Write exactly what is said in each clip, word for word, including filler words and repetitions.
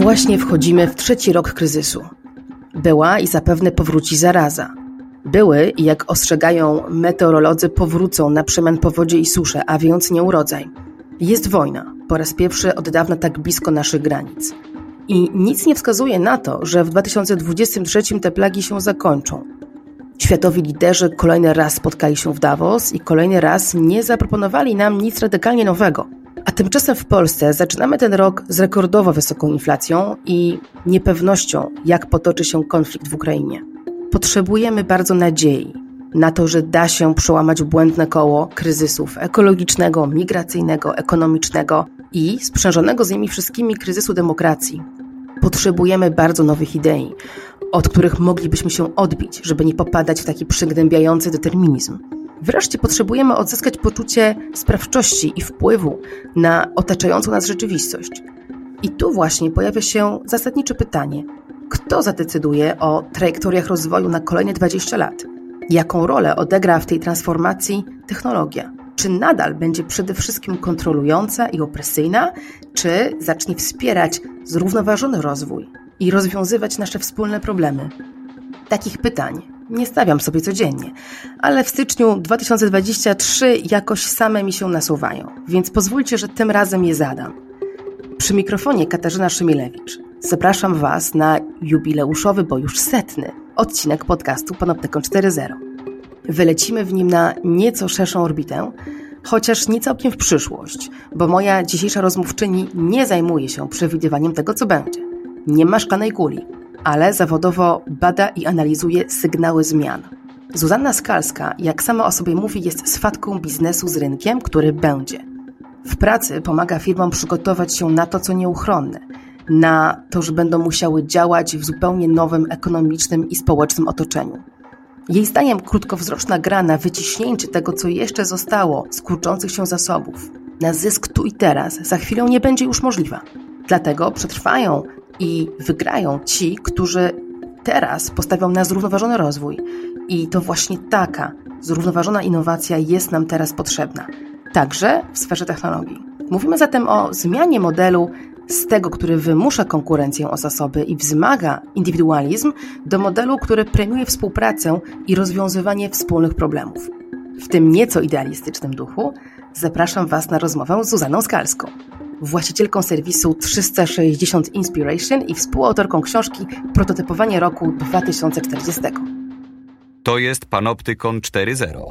Właśnie wchodzimy w trzeci rok kryzysu. Była i zapewne powróci zaraza. Były i jak ostrzegają meteorolodzy powrócą na przemian powodzie i susze, a więc nieurodzaj. Jest wojna, po raz pierwszy od dawna tak blisko naszych granic. I nic nie wskazuje na to, że w dwa tysiące dwudziestym trzecim te plagi się zakończą. Światowi liderzy kolejny raz spotkali się w Davos i kolejny raz nie zaproponowali nam nic radykalnie nowego. A tymczasem w Polsce zaczynamy ten rok z rekordowo wysoką inflacją i niepewnością, jak potoczy się konflikt w Ukrainie. Potrzebujemy bardzo nadziei na to, że da się przełamać błędne koło kryzysów ekologicznego, migracyjnego, ekonomicznego i sprzężonego z nimi wszystkimi kryzysu demokracji. Potrzebujemy bardzo nowych idei, od których moglibyśmy się odbić, żeby nie popadać w taki przygnębiający determinizm. Wreszcie potrzebujemy odzyskać poczucie sprawczości i wpływu na otaczającą nas rzeczywistość. I tu właśnie pojawia się zasadnicze pytanie, kto zadecyduje o trajektoriach rozwoju na kolejne dwadzieścia lat? Jaką rolę odegra w tej transformacji technologia? Czy nadal będzie przede wszystkim kontrolująca i opresyjna, czy zacznie wspierać zrównoważony rozwój i rozwiązywać nasze wspólne problemy? Takich pytań nie stawiam sobie codziennie, ale w styczniu dwa tysiące dwudziestym trzecim jakoś same mi się nasuwają, więc pozwólcie, że tym razem je zadam. Przy mikrofonie Katarzyna Szymielewicz. Zapraszam Was na jubileuszowy, bo już setny, odcinek podcastu Panoptykon cztery zero. Wylecimy w nim na nieco szerszą orbitę, chociaż nie całkiem w przyszłość, bo moja dzisiejsza rozmówczyni nie zajmuje się przewidywaniem tego, co będzie. Nie ma szklanej kuli, ale zawodowo bada i analizuje sygnały zmian. Zuzanna Skalska, jak sama o sobie mówi, jest swatką biznesu z rynkiem, który będzie. W pracy pomaga firmom przygotować się na to, co nieuchronne, na to, że będą musiały działać w zupełnie nowym ekonomicznym i społecznym otoczeniu. Jej zdaniem krótkowzroczna gra na wyciśnięcie tego, co jeszcze zostało z kurczących się zasobów, na zysk tu i teraz, za chwilę nie będzie już możliwa. Dlatego przetrwają i wygrają ci, którzy teraz postawią na zrównoważony rozwój. I to właśnie taka zrównoważona innowacja jest nam teraz potrzebna, także w sferze technologii. Mówimy zatem o zmianie modelu z tego, który wymusza konkurencję o zasoby i wzmaga indywidualizm, do modelu, który premiuje współpracę i rozwiązywanie wspólnych problemów. W tym nieco idealistycznym duchu zapraszam Was na rozmowę z Zuzanną Skalską, właścicielką serwisu trzysta sześćdziesiąt Inspiration i współautorką książki Prototypowanie roku dwa tysiące czterdziestego. To jest Panoptykon cztery zero.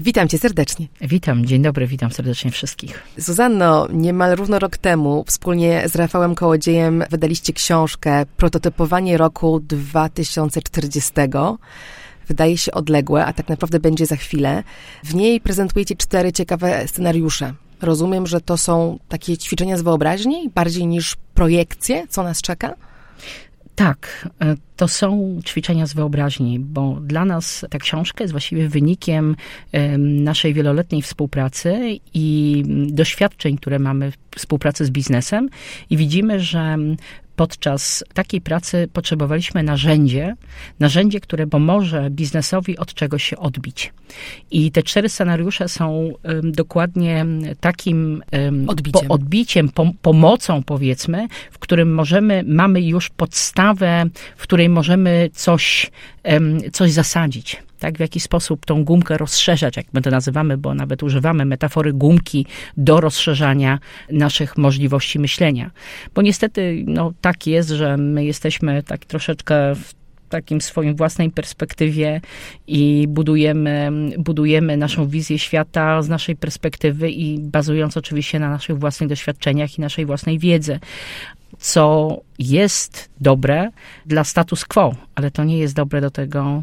Witam Cię serdecznie. Witam, dzień dobry, witam serdecznie wszystkich. Zuzanno, niemal równo rok temu wspólnie z Rafałem Kołodziejem wydaliście książkę Prototypowanie roku dwa tysiące czterdziestego. Wydaje się odległe, a tak naprawdę będzie za chwilę. W niej prezentujecie cztery ciekawe scenariusze. Rozumiem, że to są takie ćwiczenia z wyobraźni, bardziej niż projekcje, co nas czeka? Tak, to są ćwiczenia z wyobraźni, bo dla nas ta książka jest właściwie wynikiem naszej wieloletniej współpracy i doświadczeń, które mamy w współpracy z biznesem i widzimy, że podczas takiej pracy potrzebowaliśmy narzędzie, narzędzie, które pomoże biznesowi od czegoś się odbić. I te cztery scenariusze są um, dokładnie takim um, odbiciem, po, odbiciem pom- pomocą powiedzmy, w którym możemy, mamy już podstawę, w której możemy coś, um, coś zasadzić. Tak, w jaki sposób tą gumkę rozszerzać, jak my to nazywamy, bo nawet używamy metafory gumki do rozszerzania naszych możliwości myślenia. Bo niestety no, tak jest, że my jesteśmy tak troszeczkę w takim swoim własnej perspektywie i budujemy, budujemy naszą wizję świata z naszej perspektywy i bazując oczywiście na naszych własnych doświadczeniach i naszej własnej wiedzy. Co jest dobre dla status quo, ale to nie jest dobre do tego,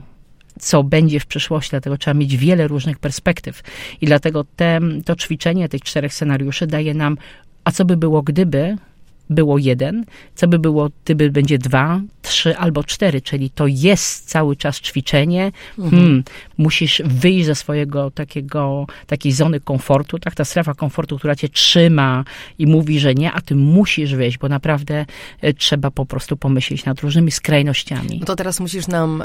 co będzie w przyszłości, dlatego trzeba mieć wiele różnych perspektyw. I dlatego te, to ćwiczenie tych czterech scenariuszy daje nam, a co by było, gdyby było jeden, co by było, gdyby będzie dwa, trzy albo cztery, czyli to jest cały czas ćwiczenie. Mhm. Hmm, musisz wyjść ze swojego takiego, takiej zony komfortu, tak, ta strefa komfortu, która cię trzyma i mówi, że nie, a ty musisz wyjść, bo naprawdę trzeba po prostu pomyśleć nad różnymi skrajnościami. No to teraz musisz nam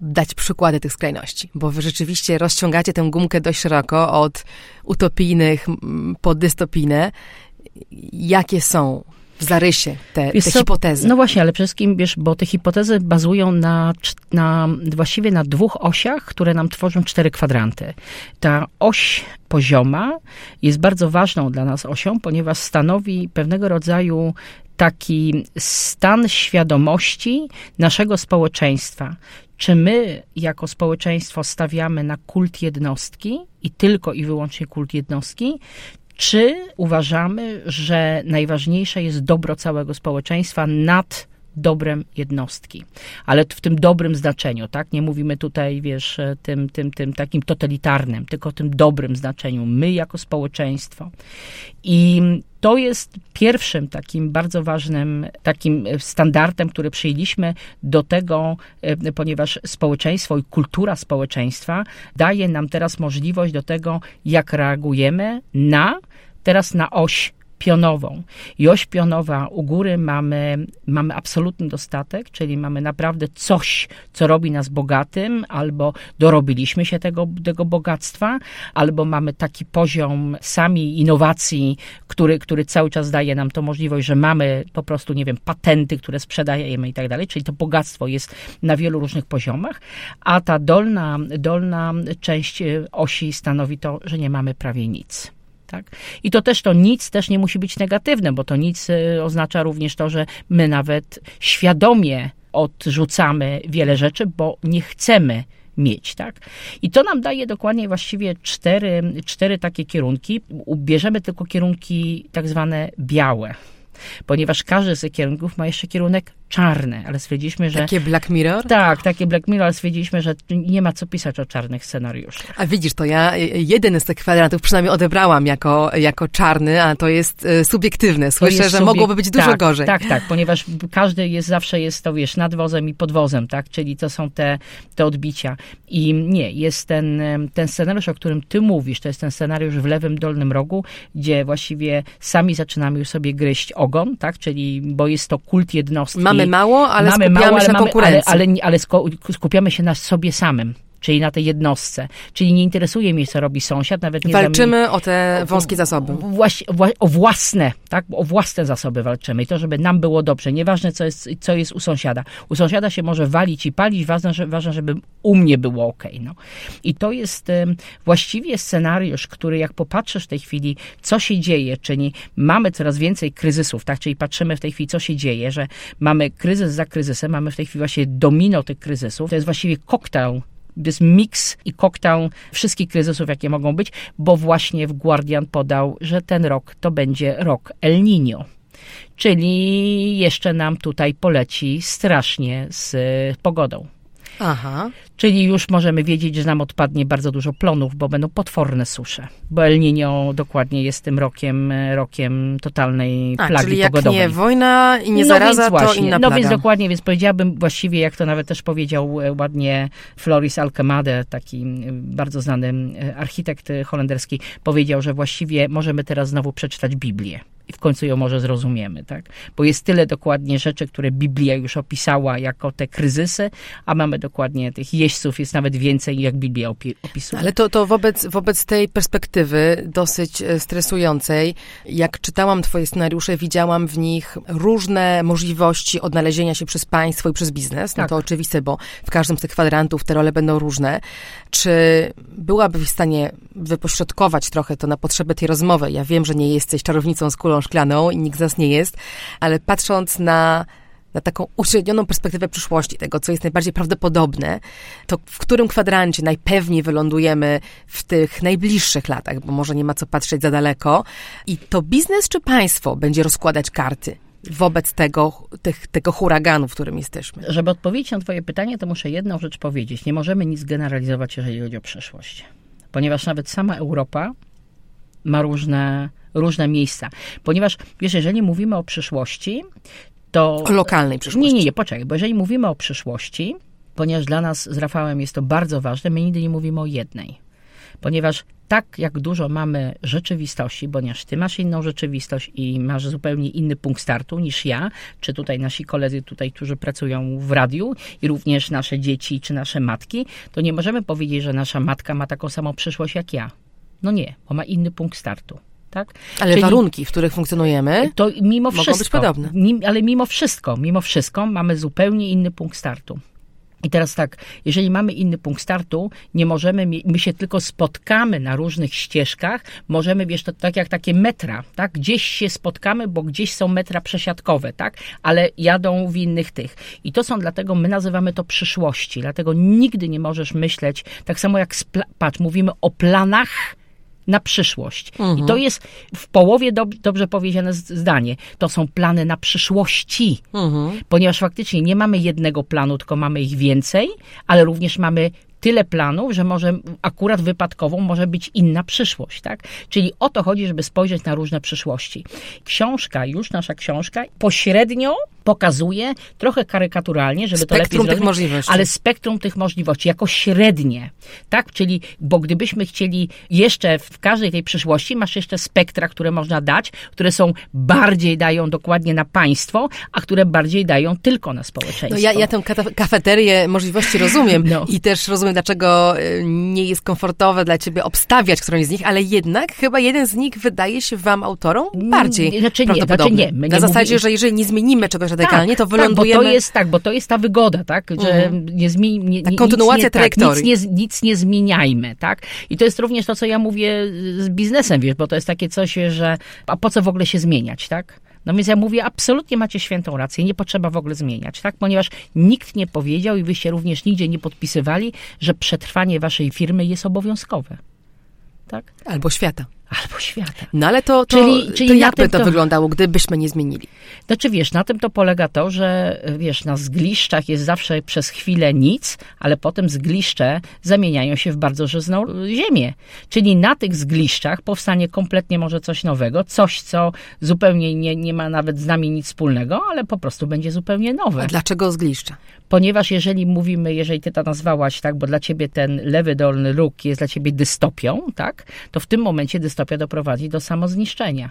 dać przykłady tych skrajności, bo wy rzeczywiście rozciągacie tę gumkę dość szeroko od utopijnych po dystopijne. Jakie są w zarysie te, te so, hipotezy. No właśnie, ale przede wszystkim, wiesz, bo te hipotezy bazują na, na, właściwie na dwóch osiach, które nam tworzą cztery kwadranty. Ta oś pozioma jest bardzo ważną dla nas osią, ponieważ stanowi pewnego rodzaju taki stan świadomości naszego społeczeństwa. Czy my jako społeczeństwo stawiamy na kult jednostki i tylko i wyłącznie kult jednostki, czy uważamy, że najważniejsze jest dobro całego społeczeństwa nad dobrem jednostki, ale w tym dobrym znaczeniu, tak? Nie mówimy tutaj, wiesz, tym, tym, tym takim totalitarnym, tylko tym dobrym znaczeniu, my jako społeczeństwo. I to jest pierwszym takim bardzo ważnym takim standardem, który przyjęliśmy do tego, ponieważ społeczeństwo i kultura społeczeństwa daje nam teraz możliwość do tego, jak reagujemy na, teraz na oś pionową. I oś pionowa u góry mamy, mamy absolutny dostatek, czyli mamy naprawdę coś, co robi nas bogatym, albo dorobiliśmy się tego, tego bogactwa, albo mamy taki poziom sami innowacji, który, który cały czas daje nam tą możliwość, że mamy po prostu, nie wiem, patenty, które sprzedajemy i tak dalej, czyli to bogactwo jest na wielu różnych poziomach, a ta dolna, dolna część osi stanowi to, że nie mamy prawie nic. Tak? I to też to nic też nie musi być negatywne, bo to nic oznacza również to, że my nawet świadomie odrzucamy wiele rzeczy, bo nie chcemy mieć, tak? I to nam daje dokładnie właściwie cztery, cztery takie kierunki. Bierzemy tylko kierunki tak zwane białe, ponieważ każdy z tych kierunków ma jeszcze kierunek czarny, ale stwierdziliśmy, że... Takie Black Mirror? Tak, takie Black Mirror, ale stwierdziliśmy, że nie ma co pisać o czarnych scenariuszach. A widzisz, to ja jeden z tych kwadrantów przynajmniej odebrałam jako, jako czarny, a to jest y, subiektywne. Słyszę, jest że subie... mogłoby być dużo tak, gorzej. Tak, tak, ponieważ każdy jest, zawsze jest to, wiesz, nadwozem i podwozem, tak, czyli to są te, te odbicia. I nie, jest ten, ten scenariusz, o którym ty mówisz, to jest ten scenariusz w lewym dolnym rogu, gdzie właściwie sami zaczynamy już sobie gryźć ogon, tak, czyli, bo jest to kult jednostki. Mamy mało, ale mamy skupiamy mało, ale się na konkurencji. Ale, ale, ale skupiamy się na sobie samym, czyli na tej jednostce. Czyli nie interesuje mnie, co robi sąsiad, nawet nie walczymy mi... o te wąskie zasoby. Właś, wła, o własne, tak? O własne zasoby walczymy. I to, żeby nam było dobrze. Nieważne, co jest, co jest u sąsiada. U sąsiada się może walić i palić, ważne, że, ważne żeby u mnie było okej. Okay, no. I to jest um, właściwie scenariusz, który jak popatrzysz w tej chwili, co się dzieje, czyli mamy coraz więcej kryzysów, tak? Czyli patrzymy w tej chwili, co się dzieje, że mamy kryzys za kryzysem, mamy w tej chwili właśnie domino tych kryzysów. To jest właściwie koktajl. To jest miks i koktajl wszystkich kryzysów, jakie mogą być, bo właśnie w Guardian podał, że ten rok to będzie rok El Niño. Czyli jeszcze nam tutaj poleci strasznie z pogodą. Aha. Czyli już możemy wiedzieć, że nam odpadnie bardzo dużo plonów, bo będą potworne susze. Bo El Niño dokładnie jest tym rokiem, rokiem totalnej A, plagi czyli pogodowej. Jak nie wojna i nie no zaraza, to inna plaga. No więc dokładnie, więc powiedziałabym właściwie, jak to nawet też powiedział ładnie Floris Alkemade, taki bardzo znany architekt holenderski, powiedział, że właściwie możemy teraz znowu przeczytać Biblię. I w końcu ją może zrozumiemy, tak? Bo jest tyle dokładnie rzeczy, które Biblia już opisała jako te kryzysy, a mamy dokładnie tych jeźdźców, jest nawet więcej, jak Biblia opi- opisuje. Ale to, to wobec, wobec tej perspektywy dosyć stresującej, jak czytałam twoje scenariusze, widziałam w nich różne możliwości odnalezienia się przez państwo i przez biznes. No tak. To oczywiste, bo w każdym z tych kwadrantów te role będą różne. Czy byłabyś w stanie wypośrodkować trochę to na potrzeby tej rozmowy? Ja wiem, że nie jesteś czarownicą z kulą szklaną i nikt z nas nie jest, ale patrząc na, na taką uśrednioną perspektywę przyszłości, tego, co jest najbardziej prawdopodobne, to w którym kwadrancie najpewniej wylądujemy w tych najbliższych latach, bo może nie ma co patrzeć za daleko. I to biznes czy państwo będzie rozkładać karty wobec tego, tych, tego huraganu, w którym jesteśmy? Żeby odpowiedzieć na twoje pytanie, to muszę jedną rzecz powiedzieć. Nie możemy nic generalizować, jeżeli chodzi o przyszłość. Ponieważ nawet sama Europa ma różne różne miejsca. Ponieważ, wiesz, jeżeli mówimy o przyszłości, to... O lokalnej przyszłości. Nie, nie, nie, poczekaj, bo jeżeli mówimy o przyszłości, ponieważ dla nas z Rafałem jest to bardzo ważne, my nigdy nie mówimy o jednej. Ponieważ tak jak dużo mamy rzeczywistości, ponieważ ty masz inną rzeczywistość i masz zupełnie inny punkt startu niż ja, czy tutaj nasi koledzy tutaj, którzy pracują w radiu i również nasze dzieci, czy nasze matki, to nie możemy powiedzieć, że nasza matka ma taką samą przyszłość jak ja. No nie, bo ma inny punkt startu. tak? Ale czyli warunki, w których funkcjonujemy, to mimo mogą wszystko, być podobne. Ale mimo wszystko, mimo wszystko mamy zupełnie inny punkt startu. I teraz tak, jeżeli mamy inny punkt startu, nie możemy, my się tylko spotkamy na różnych ścieżkach, możemy, wiesz, to tak jak takie metra, tak, gdzieś się spotkamy, bo gdzieś są metra przesiadkowe, tak, ale jadą w innych tych. I to są, dlatego my nazywamy to przyszłości, dlatego nigdy nie możesz myśleć, tak samo jak, spla- patrz, mówimy o planach na przyszłość. Mhm. I to jest w połowie dob- dobrze powiedziane zdanie. To są plany na przyszłości. Mhm. Ponieważ faktycznie nie mamy jednego planu, tylko mamy ich więcej, ale również mamy tyle planów, że może akurat wypadkową może być inna przyszłość, tak? Czyli o to chodzi, żeby spojrzeć na różne przyszłości. Książka, już nasza książka, pośrednio pokazuje, trochę karykaturalnie, żeby spektrum to lepiej zrobić, tych możliwości. Ale spektrum tych możliwości, jako średnie, tak? Czyli, bo gdybyśmy chcieli jeszcze w każdej tej przyszłości, masz jeszcze spektra, które można dać, które są bardziej dają dokładnie na państwo, a które bardziej dają tylko na społeczeństwo. No ja, ja tę kata- kafeterię możliwości rozumiem no. I też rozumiem, dlaczego nie jest komfortowe dla ciebie obstawiać którąś z nich, ale jednak chyba jeden z nich wydaje się wam, autorom, bardziej znaczy prawdopodobny. Nie, znaczy nie, nie na zasadzie, mówimy... że jeżeli nie zmienimy czegoś radykalnie, tak, to wylądujemy... Tak, bo to jest, tak, bo to jest ta wygoda, tak, że mhm. nie zmieni... Ta kontynuacja trajektorii. Nic, nic nie zmieniajmy, tak. I to jest również to, co ja mówię z biznesem, wiesz, bo to jest takie coś, że a po co w ogóle się zmieniać, tak? No więc ja mówię, absolutnie macie świętą rację, nie potrzeba w ogóle zmieniać, tak? Ponieważ nikt nie powiedział i wy się również nigdzie nie podpisywali, że przetrwanie waszej firmy jest obowiązkowe, tak? Albo świata. Albo świata. No ale to, to, czyli, czyli to jakby to, to wyglądało, gdybyśmy nie zmienili? Znaczy wiesz, na tym to polega to, że wiesz, na zgliszczach jest zawsze przez chwilę nic, ale potem zgliszcze zamieniają się w bardzo żyzną ziemię. Czyli na tych zgliszczach powstanie kompletnie może coś nowego, coś, co zupełnie nie, nie ma nawet z nami nic wspólnego, ale po prostu będzie zupełnie nowe. A dlaczego zgliszcza? Ponieważ jeżeli mówimy, jeżeli ty to nazwałaś, tak, bo dla ciebie ten lewy dolny róg jest dla ciebie dystopią, tak, to w tym momencie dystopia doprowadzi do samozniszczenia.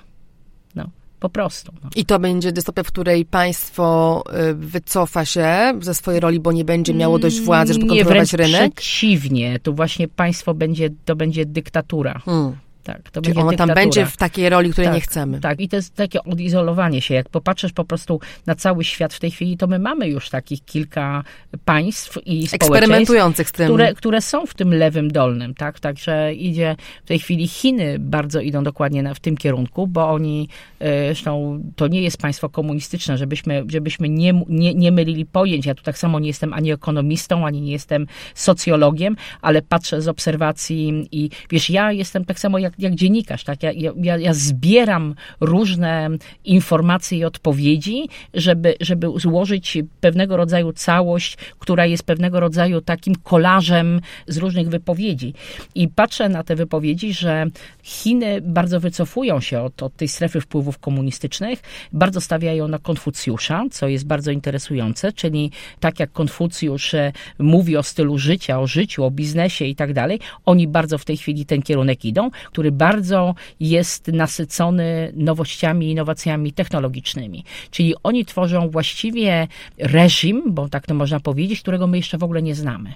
No, po prostu. No. I to będzie dystopia, w której państwo wycofa się ze swojej roli, bo nie będzie miało dość władzy, żeby nie, kontrolować rynek? Nie, przeciwnie. To właśnie państwo będzie, to będzie dyktatura. Hmm. Tak, to czyli ono dyktatura. Tam będzie w takiej roli, której tak, nie chcemy. Tak, i to jest takie odizolowanie się. Jak popatrzysz po prostu na cały świat w tej chwili, to my mamy już takich kilka państw i społeczeństw, z tym. Które, które są w tym lewym dolnym. Tak? Także idzie w tej chwili Chiny bardzo idą dokładnie na, w tym kierunku, bo oni, zresztą to nie jest państwo komunistyczne, żebyśmy, żebyśmy nie, nie, nie mylili pojęć. Ja tu tak samo nie jestem ani ekonomistą, ani nie jestem socjologiem, ale patrzę z obserwacji i wiesz, ja jestem tak samo jak jak dziennikarz, tak? Ja, ja, ja zbieram różne informacje i odpowiedzi, żeby, żeby złożyć pewnego rodzaju całość, która jest pewnego rodzaju takim kolażem z różnych wypowiedzi. I patrzę na te wypowiedzi, że Chiny bardzo wycofują się od, od tej strefy wpływów komunistycznych, bardzo stawiają na Konfucjusza, co jest bardzo interesujące, czyli tak jak Konfucjusz mówi o stylu życia, o życiu, o biznesie i tak dalej, oni bardzo w tej chwili ten kierunek idą, który bardzo jest nasycony nowościami, innowacjami technologicznymi. Czyli oni tworzą właściwie reżim, bo tak to można powiedzieć, którego my jeszcze w ogóle nie znamy.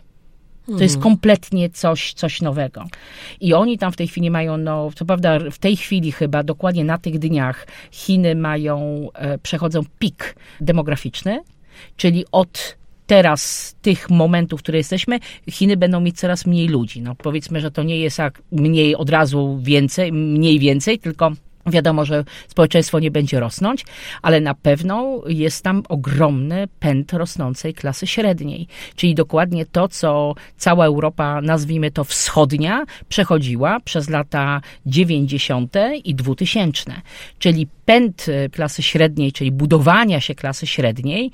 To jest kompletnie coś, coś nowego. I oni tam w tej chwili mają, no, co prawda w tej chwili chyba, dokładnie na tych dniach Chiny mają, e, przechodzą pik demograficzny, czyli od teraz tych momentów, w których jesteśmy, Chiny będą mieć coraz mniej ludzi. No, powiedzmy, że to nie jest jak mniej od razu więcej, mniej więcej, tylko wiadomo, że społeczeństwo nie będzie rosnąć, ale na pewno jest tam ogromny pęd rosnącej klasy średniej. Czyli dokładnie to, co cała Europa, nazwijmy to wschodnia, przechodziła przez lata dziewięćdziesiąte i dwutysięczne. Czyli pęd klasy średniej, czyli budowania się klasy średniej,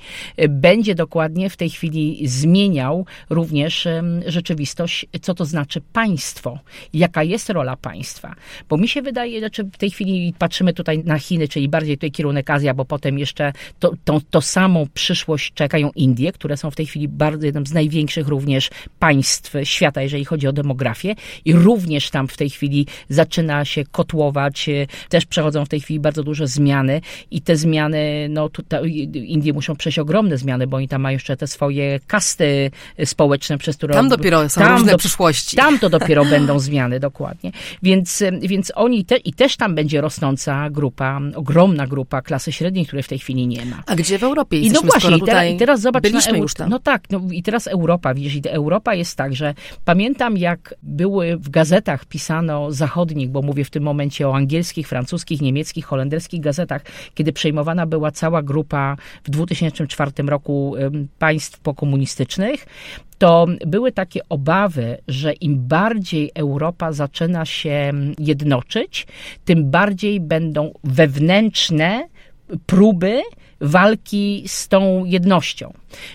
będzie dokładnie w tej chwili zmieniał również rzeczywistość, co to znaczy państwo, jaka jest rola państwa. Bo mi się wydaje, znaczy w tej chwili patrzymy tutaj na Chiny, czyli bardziej tutaj kierunek Azja, bo potem jeszcze to, to, to samą przyszłość czekają Indie, które są w tej chwili bardzo, jednym z największych również państw świata, jeżeli chodzi o demografię i również tam w tej chwili zaczyna się kotłować, też przechodzą w tej chwili bardzo duże duże zmiany i te zmiany, no tutaj Indie muszą przejść ogromne zmiany, bo oni tam mają jeszcze te swoje kasty społeczne, przez które... Tam dopiero są tam różne do, przyszłości. Tam to dopiero będą zmiany, dokładnie. Więc, więc oni, te, i też tam będzie rosnąca grupa, ogromna grupa klasy średniej, której w tej chwili nie ma. A gdzie w Europie jesteśmy? I no właśnie, i teraz, i teraz zobacz... Byliśmy już tam. No tak, no i teraz Europa, widzisz, Europa jest tak, że pamiętam, jak były w gazetach pisano zachodnich, bo mówię w tym momencie o angielskich, francuskich, niemieckich, holenderskich gazetach, kiedy przejmowana była cała grupa w dwa tysiące czwartym roku państw pokomunistycznych, to były takie obawy, że im bardziej Europa zaczyna się jednoczyć, tym bardziej będą wewnętrzne próby walki z tą jednością,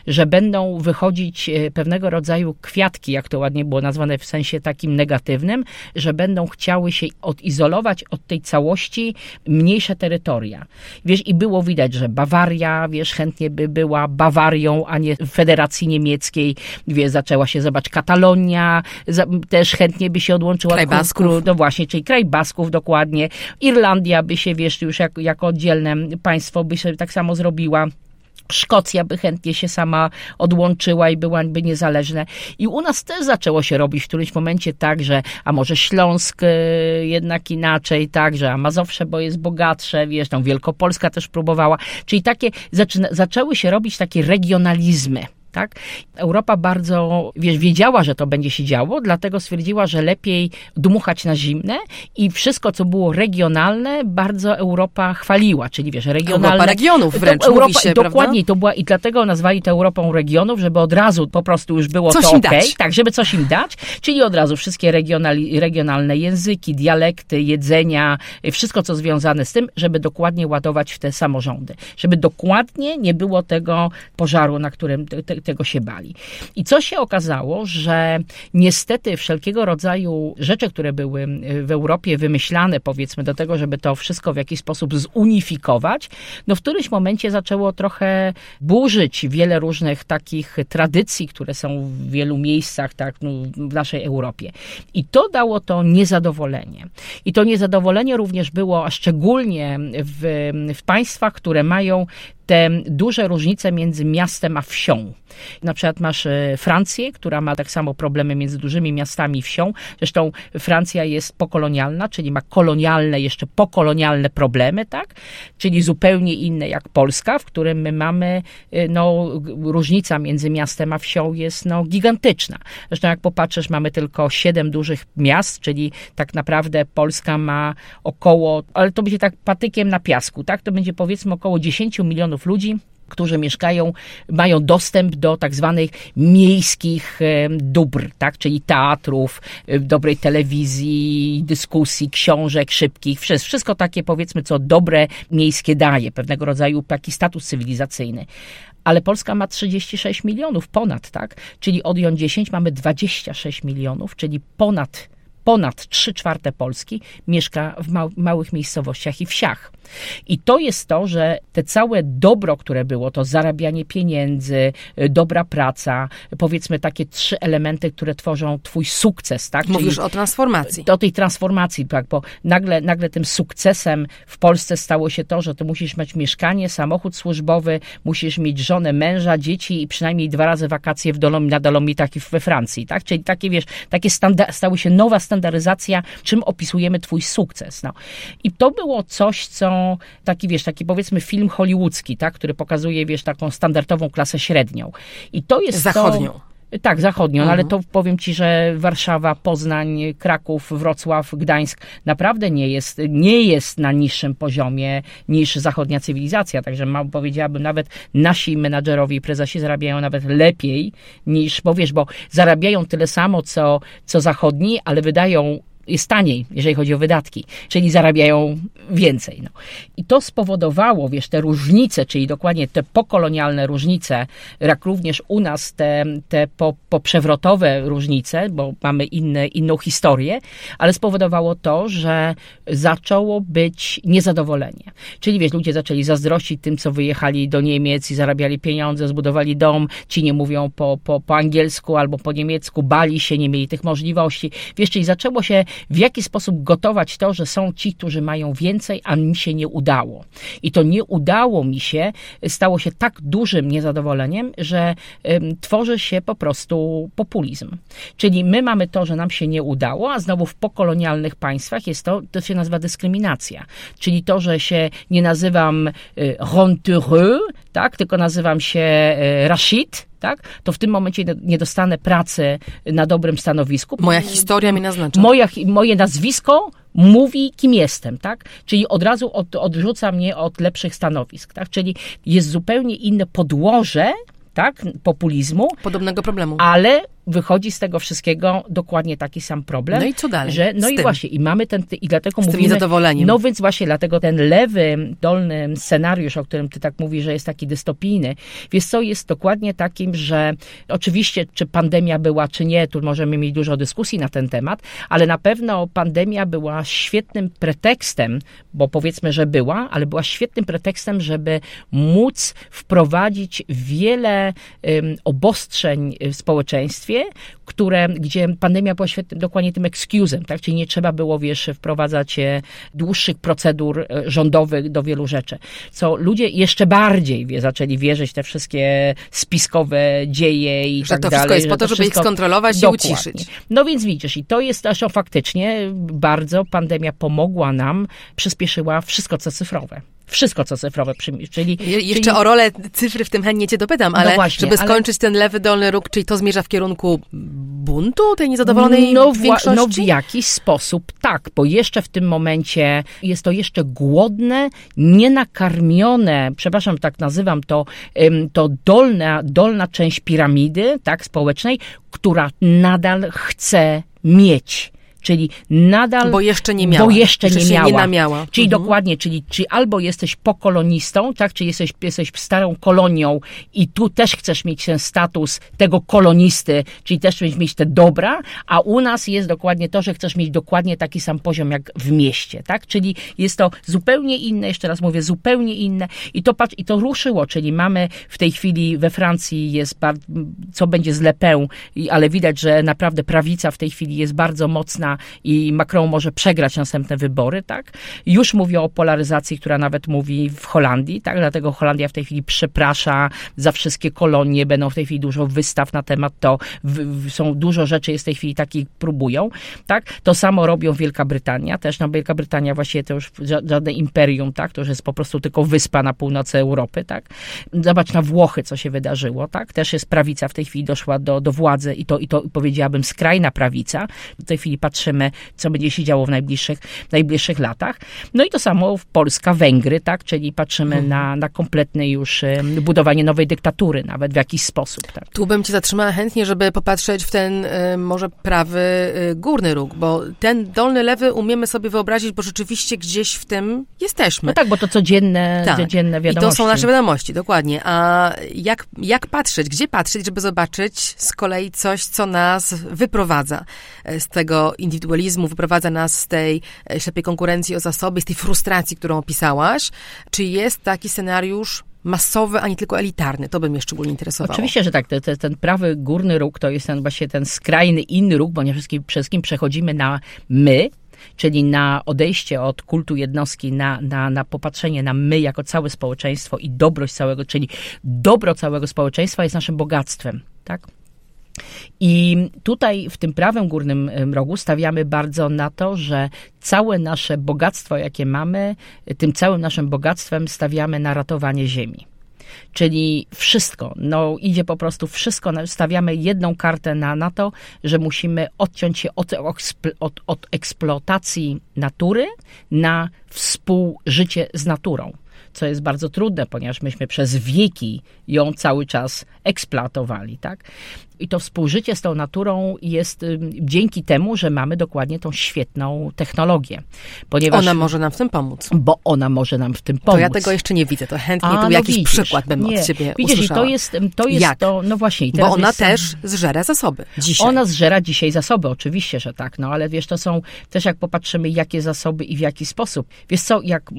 że będą wychodzić pewnego rodzaju kwiatki, jak to ładnie było nazwane w sensie takim negatywnym, że będą chciały się odizolować od tej całości mniejsze terytoria. Wiesz, i było widać, że Bawaria, wiesz, chętnie by była Bawarią, a nie Federacji Niemieckiej. Wiesz, zaczęła się, zobacz, Katalonia, za, też chętnie by się odłączyła od Basków. No właśnie, czyli kraj Basków dokładnie. Irlandia by się, wiesz, już jak, jako oddzielne państwo by się tak samo zrobiła. Szkocja by chętnie się sama odłączyła i byłaby niezależna. I u nas też zaczęło się robić w którymś momencie tak, że a może Śląsk jednak inaczej, tak, że a Mazowsze, bo jest bogatsze, wiesz, tam Wielkopolska też próbowała. Czyli takie, zaczyna, zaczęły się robić takie regionalizmy. Tak? Europa bardzo, wiesz, wiedziała, że to będzie się działo, dlatego stwierdziła, że lepiej dmuchać na zimne i wszystko, co było regionalne, bardzo Europa chwaliła, czyli wiesz, regionalne... Europa regionów wręcz, to, Europa, mówi się, dokładnie, prawda? To była, i dlatego nazwali to Europą regionów, żeby od razu po prostu już było coś to okej, okay, tak, żeby coś im dać, czyli od razu wszystkie regionali, regionalne języki, dialekty, jedzenia, wszystko, co związane z tym, żeby dokładnie ładować w te samorządy, żeby dokładnie nie było tego pożaru, na którym... Te, tego się bali. I co się okazało, że niestety wszelkiego rodzaju rzeczy, które były w Europie wymyślane, powiedzmy, do tego, żeby to wszystko w jakiś sposób zunifikować, no w którymś momencie zaczęło trochę burzyć wiele różnych takich tradycji, które są w wielu miejscach, tak, no, w naszej Europie. I to dało to niezadowolenie. I to niezadowolenie również było, a szczególnie w, w państwach, które mają te duże różnice między miastem a wsią. Na przykład masz Francję, która ma tak samo problemy między dużymi miastami i wsią. Zresztą Francja jest pokolonialna, czyli ma kolonialne, jeszcze pokolonialne problemy, tak? Czyli zupełnie inne jak Polska, w którym my mamy, no, różnica między miastem a wsią jest, no, gigantyczna. Zresztą jak popatrzysz, mamy tylko siedem dużych miast, czyli tak naprawdę Polska ma około, ale to będzie tak patykiem na piasku, tak? To będzie powiedzmy około dziesięć milionów ludzi, którzy mieszkają, mają dostęp do tak zwanych miejskich dóbr, tak? Czyli teatrów, dobrej telewizji, dyskusji, książek szybkich, wszystko takie, powiedzmy, co dobre miejskie daje, pewnego rodzaju taki status cywilizacyjny. Ale Polska ma trzydzieści sześć milionów ponad, tak? Czyli odjąć dziesięć mamy dwadzieścia sześć milionów, czyli ponad Ponad trzy czwarte Polski mieszka w mał- małych miejscowościach i wsiach. I to jest to, że te całe dobro, które było, to zarabianie pieniędzy, dobra praca, powiedzmy takie trzy elementy, które tworzą twój sukces. Tak? Mówisz Czyli o transformacji. O tej transformacji, tak? Bo nagle, nagle tym sukcesem w Polsce stało się to, że ty musisz mieć mieszkanie, samochód służbowy, musisz mieć żonę, męża, dzieci i przynajmniej dwa razy wakacje w dolom- na Dolomitach i we Francji. Tak? Czyli takie, wiesz, takie standa- stały się nowa standardy, standaryzacja, czym opisujemy twój sukces. No. I to było coś, co taki, wiesz, taki powiedzmy film hollywoodzki, tak, który pokazuje, wiesz, taką standardową klasę średnią. I to jest zachodnią. To... Tak, zachodnią, mhm. Ale to powiem ci, że Warszawa, Poznań, Kraków, Wrocław, Gdańsk naprawdę nie jest, nie jest na niższym poziomie niż zachodnia cywilizacja. Także mam, powiedziałabym, nawet nasi menadżerowie i prezesi zarabiają nawet lepiej niż, bo wiesz, bo zarabiają tyle samo, co, co zachodni, ale wydają... jest taniej, jeżeli chodzi o wydatki, czyli zarabiają więcej. No. I to spowodowało, wiesz, te różnice, czyli dokładnie te pokolonialne różnice, jak również u nas te, te poprzewrotowe różnice, bo mamy inne, inną historię, ale spowodowało to, że zaczęło być niezadowolenie. Czyli, wiesz, ludzie zaczęli zazdrościć tym, co wyjechali do Niemiec i zarabiali pieniądze, zbudowali dom, ci nie mówią po, po, po angielsku albo po niemiecku, bali się, nie mieli tych możliwości. Wiesz, czyli zaczęło się w jaki sposób gotować to, że są ci, którzy mają więcej, a mi się nie udało. I to nie udało mi się stało się tak dużym niezadowoleniem, że ym, tworzy się po prostu populizm. Czyli my mamy to, że nam się nie udało, a znowu w pokolonialnych państwach jest to, to się nazywa dyskryminacja. Czyli to, że się nie nazywam y, rentureux, tak, tylko nazywam się y, Rashid, tak? To w tym momencie nie dostanę pracy na dobrym stanowisku. Moja historia mi naznacza. Moja, moje nazwisko mówi, kim jestem, tak? Czyli od razu od, odrzuca mnie od lepszych stanowisk, tak? Czyli jest zupełnie inne podłoże, tak? Populizmu. Podobnego problemu. Ale wychodzi z tego wszystkiego dokładnie taki sam problem. No i co dalej? Że, no z i tym. właśnie, i mamy ten, i dlatego z mówimy... Z tym niezadowoleniem. No więc właśnie, dlatego ten lewy, dolny scenariusz, o którym ty tak mówisz, że jest taki dystopijny, wiesz co, jest dokładnie takim, że oczywiście, czy pandemia była, czy nie, tu możemy mieć dużo dyskusji na ten temat, ale na pewno pandemia była świetnym pretekstem, bo powiedzmy, że była, ale była świetnym pretekstem, żeby móc wprowadzić wiele um, obostrzeń w społeczeństwie, które, gdzie pandemia była świetnym, dokładnie tym excusem, tak? Czyli nie trzeba było, wiesz, wprowadzać dłuższych procedur rządowych do wielu rzeczy. Co ludzie jeszcze bardziej, wie, zaczęli wierzyć te wszystkie spiskowe dzieje i że tak dalej. Że to wszystko jest po to, żeby ich skontrolować i uciszyć. No więc widzisz, i to jest zresztą faktycznie bardzo pandemia pomogła nam, przyspieszyła wszystko, co cyfrowe. Wszystko, co cyfrowe przyjmie, czyli... Je, jeszcze czyli... o rolę cyfry w tym chętnie cię dopytam, ale no właśnie, żeby skończyć ale... ten lewy dolny róg, czyli to zmierza w kierunku buntu, tej niezadowolonej no, większości? No w jakiś sposób tak, bo jeszcze w tym momencie jest to jeszcze głodne, nienakarmione, przepraszam, tak nazywam to, to dolna, dolna część piramidy, tak, społecznej, która nadal chce mieć. Czyli nadal... Bo jeszcze nie miała. Bo jeszcze nie miała. nie namiała. Czyli mhm. dokładnie, czyli, czyli albo jesteś pokolonistą, tak, czyli jesteś, jesteś starą kolonią i tu też chcesz mieć ten status tego kolonisty, czyli też chcesz mieć te dobra, a u nas jest dokładnie to, że chcesz mieć dokładnie taki sam poziom jak w mieście, tak? Czyli jest to zupełnie inne, jeszcze raz mówię, zupełnie inne i to patrz, i to ruszyło, czyli mamy w tej chwili we Francji jest, co będzie z Le Pen, ale widać, że naprawdę prawica w tej chwili jest bardzo mocna i Macron może przegrać następne wybory, tak? Już mówię o polaryzacji, która nawet mówi w Holandii, tak? Dlatego Holandia w tej chwili przeprasza za wszystkie kolonie, będą w tej chwili dużo wystaw na temat to, w, w, są dużo rzeczy jest w tej chwili takich, próbują, tak? To samo robią Wielka Brytania, też no Wielka Brytania właściwie to już żadne imperium, tak? To już jest po prostu tylko wyspa na północy Europy, tak? Zobacz na Włochy, co się wydarzyło, tak? Też jest prawica w tej chwili doszła do, do władzy i to, i to powiedziałabym skrajna prawica. W tej chwili patrzymy, co będzie się działo w najbliższych, najbliższych latach. No i to samo w Polska, Węgry, tak? Czyli patrzymy mhm. na, na kompletne już um, budowanie nowej dyktatury nawet w jakiś sposób. Tak? Tu bym cię zatrzymała chętnie, żeby popatrzeć w ten y, może prawy y, górny róg, bo ten dolny lewy umiemy sobie wyobrazić, bo rzeczywiście gdzieś w tym jesteśmy. No tak, bo to codzienne, tak. codzienne wiadomości. I to są nasze wiadomości, dokładnie. A jak, jak patrzeć? Gdzie patrzeć, żeby zobaczyć z kolei coś, co nas wyprowadza z tego indywidualizmu, wyprowadza nas z tej ślepej konkurencji o zasoby, z tej frustracji, którą opisałaś. Czy jest taki scenariusz masowy, a nie tylko elitarny? To by mnie szczególnie interesowało. Oczywiście, że tak. Te, te, ten prawy górny róg to jest ten, właśnie ten skrajny inny róg, bo nie wszystkim, wszystkim przechodzimy na my, czyli na odejście od kultu jednostki, na, na, na popatrzenie na my jako całe społeczeństwo i dobrość całego, czyli dobro całego społeczeństwa jest naszym bogactwem, tak? I tutaj w tym prawym górnym rogu stawiamy bardzo na to, że całe nasze bogactwo, jakie mamy, tym całym naszym bogactwem stawiamy na ratowanie ziemi. Czyli wszystko, no idzie po prostu wszystko, stawiamy jedną kartę na, na to, że musimy odciąć się od, od, od eksploatacji natury na współżycie z naturą. Co jest bardzo trudne, ponieważ myśmy przez wieki ją cały czas eksploatowali, tak? I to współżycie z tą naturą jest y, dzięki temu, że mamy dokładnie tą świetną technologię. Ponieważ, ona może nam w tym pomóc. Bo ona może nam w tym pomóc. To ja tego jeszcze nie widzę, to chętnie A, tu no jakiś widzisz, przykład bym nie. od ciebie widzisz, usłyszała. Widzisz, i to jest to, jest to no właśnie. Bo ona jest, też zżera zasoby dzisiaj. Ona zżera dzisiaj zasoby, oczywiście, że tak, no ale wiesz, to są też jak popatrzymy, jakie zasoby i w jaki sposób. Wiesz co, jak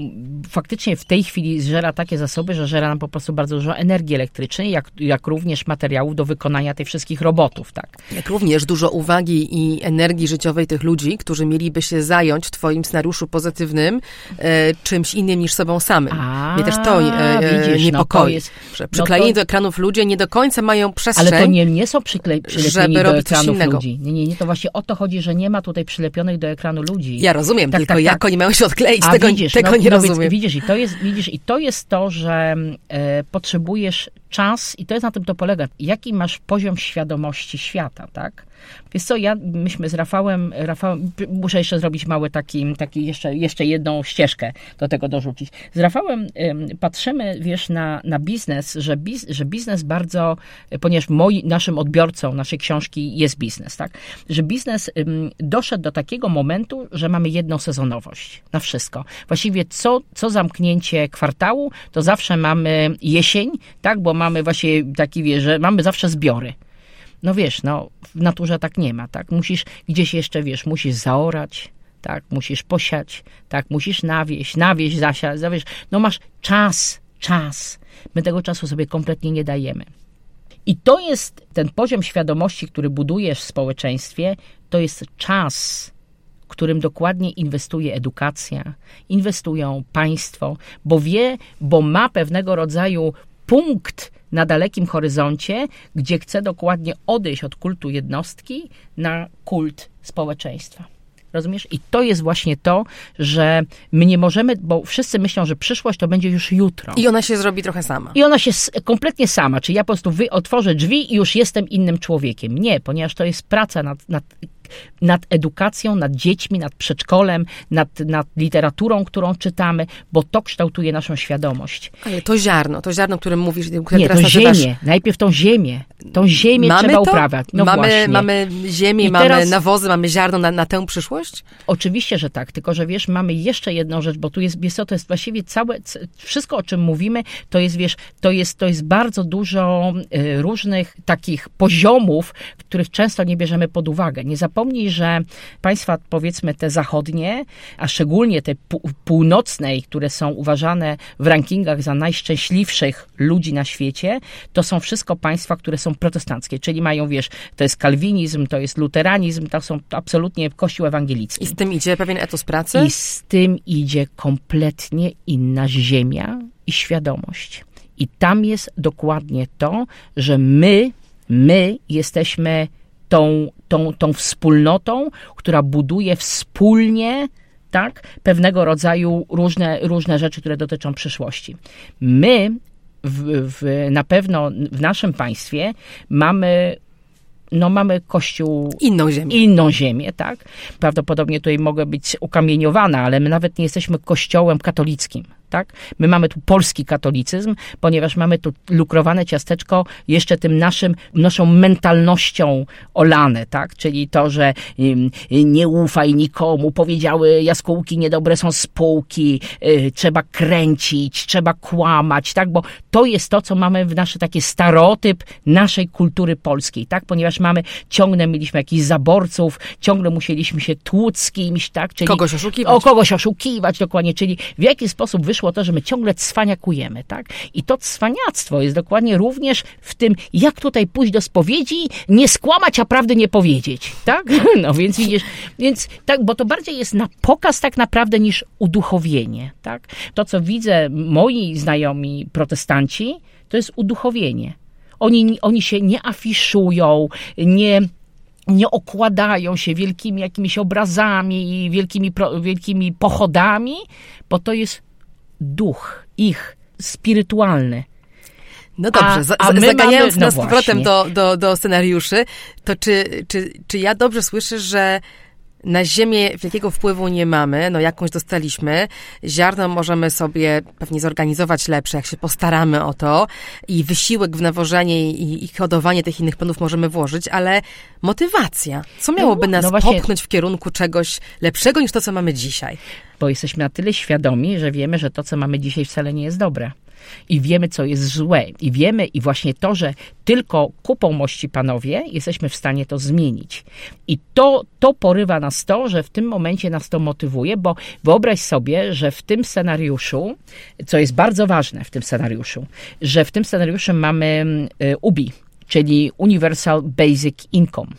faktycznie w tej chwili zżera takie zasoby, że zżera nam po prostu bardzo dużo energii elektrycznej, jak, jak również materiałów do wykonania tej wszystkich wszystkich robotów, tak. Jak również dużo uwagi i energii życiowej tych ludzi, którzy mieliby się zająć w twoim scenariuszu pozytywnym e, czymś innym niż sobą samym. A, mnie też to e, widzisz, niepokoi. No to jest, że przyklejeni no to, do ekranów ludzie nie do końca mają przestrzeń, ale to nie, nie są przykle, przylepieni do ekranu ludzi. Nie, nie, nie, to właśnie o to chodzi, że nie ma tutaj przylepionych do ekranu ludzi. Ja rozumiem, tak, tylko tak, jak tak. Oni mają się odkleić, a tego, widzisz, tego no, nie no, rozumiem. Widzisz i, to jest, widzisz, i to jest to, że e, potrzebujesz czas, i to jest na tym to polega, jaki masz poziom świadomości świata, tak? Wiesz co, ja, myśmy z Rafałem, Rafałem muszę jeszcze zrobić mały taki, taki jeszcze, jeszcze jedną ścieżkę do tego dorzucić. Z Rafałem ym, patrzymy, wiesz, na, na biznes, że, biz, że biznes bardzo, ponieważ moi, naszym odbiorcą naszej książki jest biznes, tak? Że biznes ym, doszedł do takiego momentu, że mamy jedną sezonowość na wszystko. Właściwie co, co zamknięcie kwartału, to zawsze mamy jesień, tak? Bo mamy właśnie taki, wiesz, że mamy zawsze zbiory. No wiesz, no w naturze tak nie ma, tak? Musisz gdzieś jeszcze, wiesz, musisz zaorać, tak? Musisz posiać, tak? Musisz nawieść, nawieść, zasiać, zawieść. No masz czas, czas. My tego czasu sobie kompletnie nie dajemy. I to jest ten poziom świadomości, który budujesz w społeczeństwie, to jest czas, którym dokładnie inwestuje edukacja, inwestują państwo, bo wie, bo ma pewnego rodzaju punkt na dalekim horyzoncie, gdzie chce dokładnie odejść od kultu jednostki na kult społeczeństwa. Rozumiesz? I to jest właśnie to, że my nie możemy, bo wszyscy myślą, że przyszłość to będzie już jutro. I ona się zrobi trochę sama. I ona się kompletnie sama, czyli ja po prostu wy, otworzę drzwi i już jestem innym człowiekiem. Nie, ponieważ to jest praca nad, nad, nad edukacją, nad dziećmi, nad przedszkolem, nad, nad literaturą, którą czytamy, bo to kształtuje naszą świadomość. Ale to ziarno, to ziarno, o którym mówisz, które nie, teraz nazywasz... ziemię, najpierw tą ziemię. Tą ziemię mamy trzeba to? uprawiać. No mamy, właśnie. Mamy ziemię, i mamy teraz... nawozy, mamy ziarno na, na tę przyszłość? Oczywiście, że tak, tylko że wiesz, mamy jeszcze jedną rzecz, bo tu jest, wiesz co, to jest właściwie całe, wszystko o czym mówimy, to jest, wiesz, to jest, to jest bardzo dużo y, różnych takich poziomów, których często nie bierzemy pod uwagę. Nie zapomnij, że państwa, powiedzmy, te zachodnie, a szczególnie te północnej, które są uważane w rankingach za najszczęśliwszych ludzi na świecie, to są wszystko państwa, które są protestanckie, czyli mają, wiesz, to jest kalwinizm, to jest luteranizm, to są absolutnie kościół ewangelicki. I z tym idzie pewien etos pracy? I z tym idzie kompletnie inna ziemia i świadomość. I tam jest dokładnie to, że my, my jesteśmy tą, tą, tą wspólnotą, która buduje wspólnie, tak, pewnego rodzaju różne, różne rzeczy, które dotyczą przyszłości. My W, w, na pewno w naszym państwie mamy, no mamy kościół... Inną ziemię. Inną ziemię, tak? Prawdopodobnie tutaj mogę być ukamieniowana, ale my nawet nie jesteśmy kościołem katolickim, tak? My mamy tu polski katolicyzm, ponieważ mamy tu lukrowane ciasteczko jeszcze tym naszym, naszą mentalnością olane, tak? Czyli to, że nie ufaj nikomu, powiedziały jaskółki niedobre są spółki, trzeba kręcić, trzeba kłamać, tak? Bo to jest to, co mamy w nasz taki stereotyp naszej kultury polskiej, tak? Ponieważ mamy, ciągle mieliśmy jakichś zaborców, ciągle musieliśmy się tłuc z kimś, tak? Czyli kogoś oszukiwać. O kogoś oszukiwać, dokładnie. Czyli w jaki sposób wyszło to, że my ciągle cwaniakujemy, tak? I to cwaniactwo jest dokładnie również w tym, jak tutaj pójść do spowiedzi, nie skłamać, a prawdy nie powiedzieć, tak? No więc widzisz, więc tak, bo to bardziej jest na pokaz tak naprawdę niż uduchowienie, tak? To, co widzę, moi znajomi protestanci, to jest uduchowienie. Oni, oni się nie afiszują, nie... nie okładają się wielkimi jakimiś obrazami i wielkimi, wielkimi pochodami, bo to jest duch ich spirytualny. No dobrze, a, a my zaganiając mamy, nas no z powrotem do, do, do scenariuszy, to czy, czy, czy ja dobrze słyszę, że na ziemię wielkiego wpływu nie mamy, no jakąś dostaliśmy, ziarno możemy sobie pewnie zorganizować lepsze, jak się postaramy o to i wysiłek w nawożenie i, i hodowanie tych innych planów możemy włożyć, ale motywacja, co miałoby nas no właśnie popchnąć w kierunku czegoś lepszego niż to, co mamy dzisiaj? Bo jesteśmy na tyle świadomi, że wiemy, że to, co mamy dzisiaj wcale nie jest dobre. I wiemy, co jest złe. I wiemy, i właśnie to, że tylko kupą mości panowie jesteśmy w stanie to zmienić. I to, to porywa nas to, że w tym momencie nas to motywuje, bo wyobraź sobie, że w tym scenariuszu, co jest bardzo ważne w tym scenariuszu, że w tym scenariuszu mamy y, U B I, czyli Universal Basic Income.